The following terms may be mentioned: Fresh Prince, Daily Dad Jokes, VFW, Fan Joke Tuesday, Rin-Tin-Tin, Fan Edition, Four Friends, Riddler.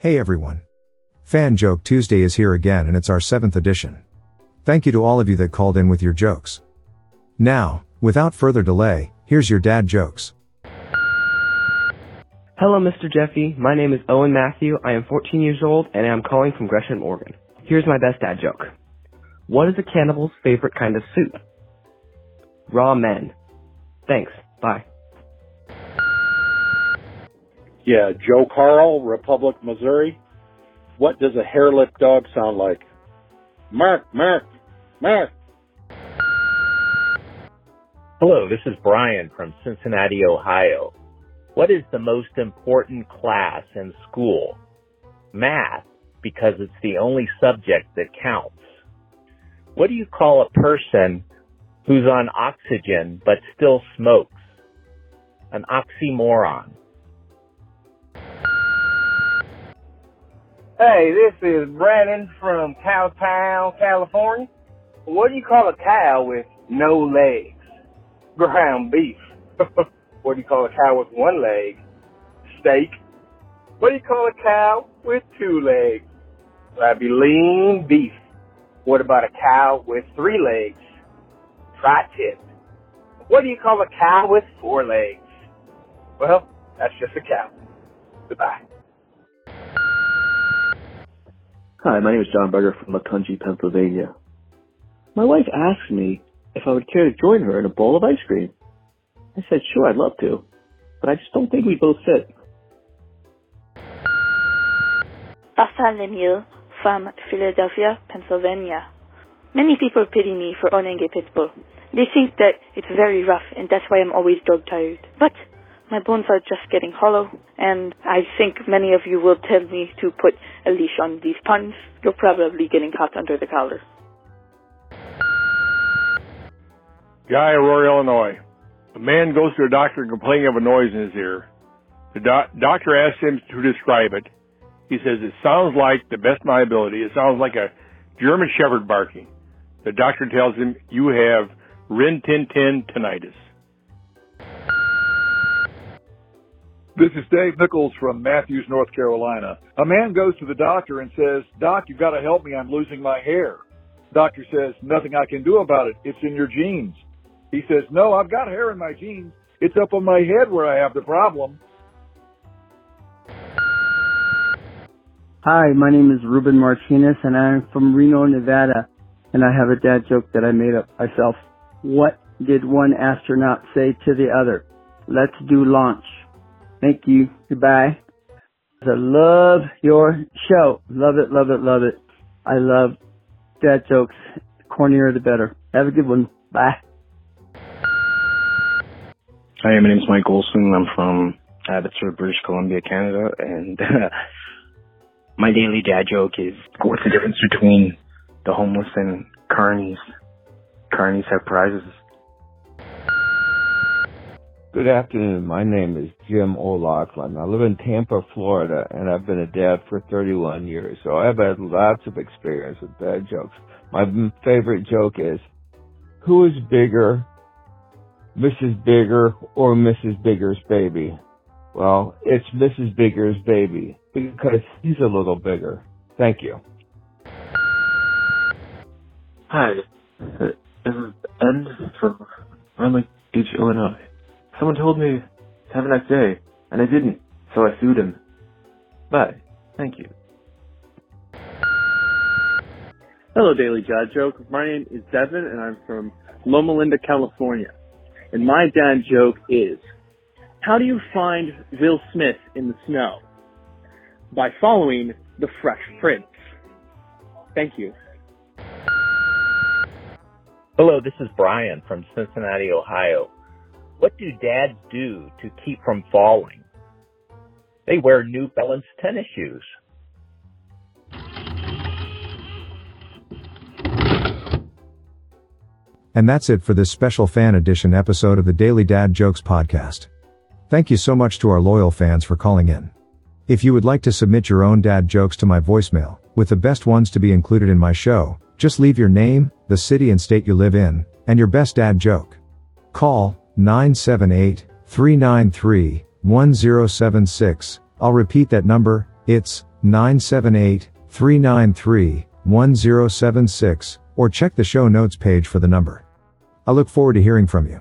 Hey everyone. Fan Joke Tuesday is here again and it's our 7th edition. Thank you to all of you that called in with your jokes. Now, without further delay, here's your dad jokes. Hello Mr. Jeffy, my name is Owen Matthew, I am 14 years old and I'm calling from Gresham, Oregon. Here's my best dad joke. What is a cannibal's favorite kind of soup? Raw men. Thanks, bye. Yeah, Joe Carl, Republic, Missouri. What does a hair-lip dog sound like? Mark, Mark, Mark. Hello, this is Brian from Cincinnati, Ohio. What is the most important class in school? Math, because it's the only subject that counts. What do you call a person who's on oxygen but still smokes? An oxymoron. Hey, this is Brandon from Cowtown, California. What do you call a cow with no legs? Ground beef. What do you call a cow with one leg? Steak. What do you call a cow with two legs? That'd be lean beef. What about a cow with three legs? Tri-tip. What do you call a cow with four legs? Well, that's just a cow. Goodbye. Hi, my name is John Berger from Matungi, Pennsylvania. My wife asked me if I would care to join her in a bowl of ice cream. I said, sure, I'd love to, but I just don't think we both fit. Bartholomew from Philadelphia, Pennsylvania. Many people pity me for owning a pit bull. They think that it's very rough and that's why I'm always dog-tired. But my bones are just getting hollow, and I think many of you will tell me to put a leash on these puns. You're probably getting caught under the collar. Guy, Aurora, Illinois. A man goes to a doctor complaining of a noise in his ear. The doctor asks him to describe it. He says, it sounds like, the best of my ability, it sounds like a German shepherd barking. The doctor tells him, you have Rin-Tin-Tin tinnitus. This is Dave Nichols from Matthews, North Carolina. A man goes to the doctor and says, Doc, you've got to help me. I'm losing my hair. Doctor says, nothing I can do about it. It's in your genes. He says, no, I've got hair in my genes. It's up on my head where I have the problem. Hi, my name is Ruben Martinez, and I'm from Reno, Nevada, and I have a dad joke that I made up myself. What did one astronaut say to the other? Let's do launch. Thank you. Goodbye. I love your show. Love it, love it, love it. I love dad jokes. The cornier the better. Have a good one. Bye. Hi, my name's Mike Olson. I'm from Abbotsford, British Columbia, Canada. And my daily dad joke is, what's the difference between the homeless and carnies? Carnies have prizes. Good afternoon. My name is Jim O'Loughlin. I live in Tampa, Florida, and I've been a dad for 31 years, so I've had lots of experience with dad jokes. My favorite joke is, who is bigger, Mrs. Bigger or Mrs. Bigger's baby? Well, it's Mrs. Bigger's baby, because he's a little bigger. Thank you. Hi, this is Ed from Raleigh Beach, Illinois. Someone told me to have a nice day, and I didn't, so I sued him. Bye. Thank you. Hello, Daily Dad Joke. My name is Devin, and I'm from Loma Linda, California. And my dad joke is, how do you find Will Smith in the snow? By following the Fresh Prince. Thank you. Hello, this is Brian from Cincinnati, Ohio. What do dads do to keep from falling? They wear New Balance tennis shoes. And that's it for this special fan edition episode of the Daily Dad Jokes podcast. Thank you so much to our loyal fans for calling in. If you would like to submit your own dad jokes to my voicemail, with the best ones to be included in my show, just leave your name, the city and state you live in, and your best dad joke. Call 978-393-1076, I'll repeat that number, it's 978-393-1076, or check the show notes page for the number. I look forward to hearing from you.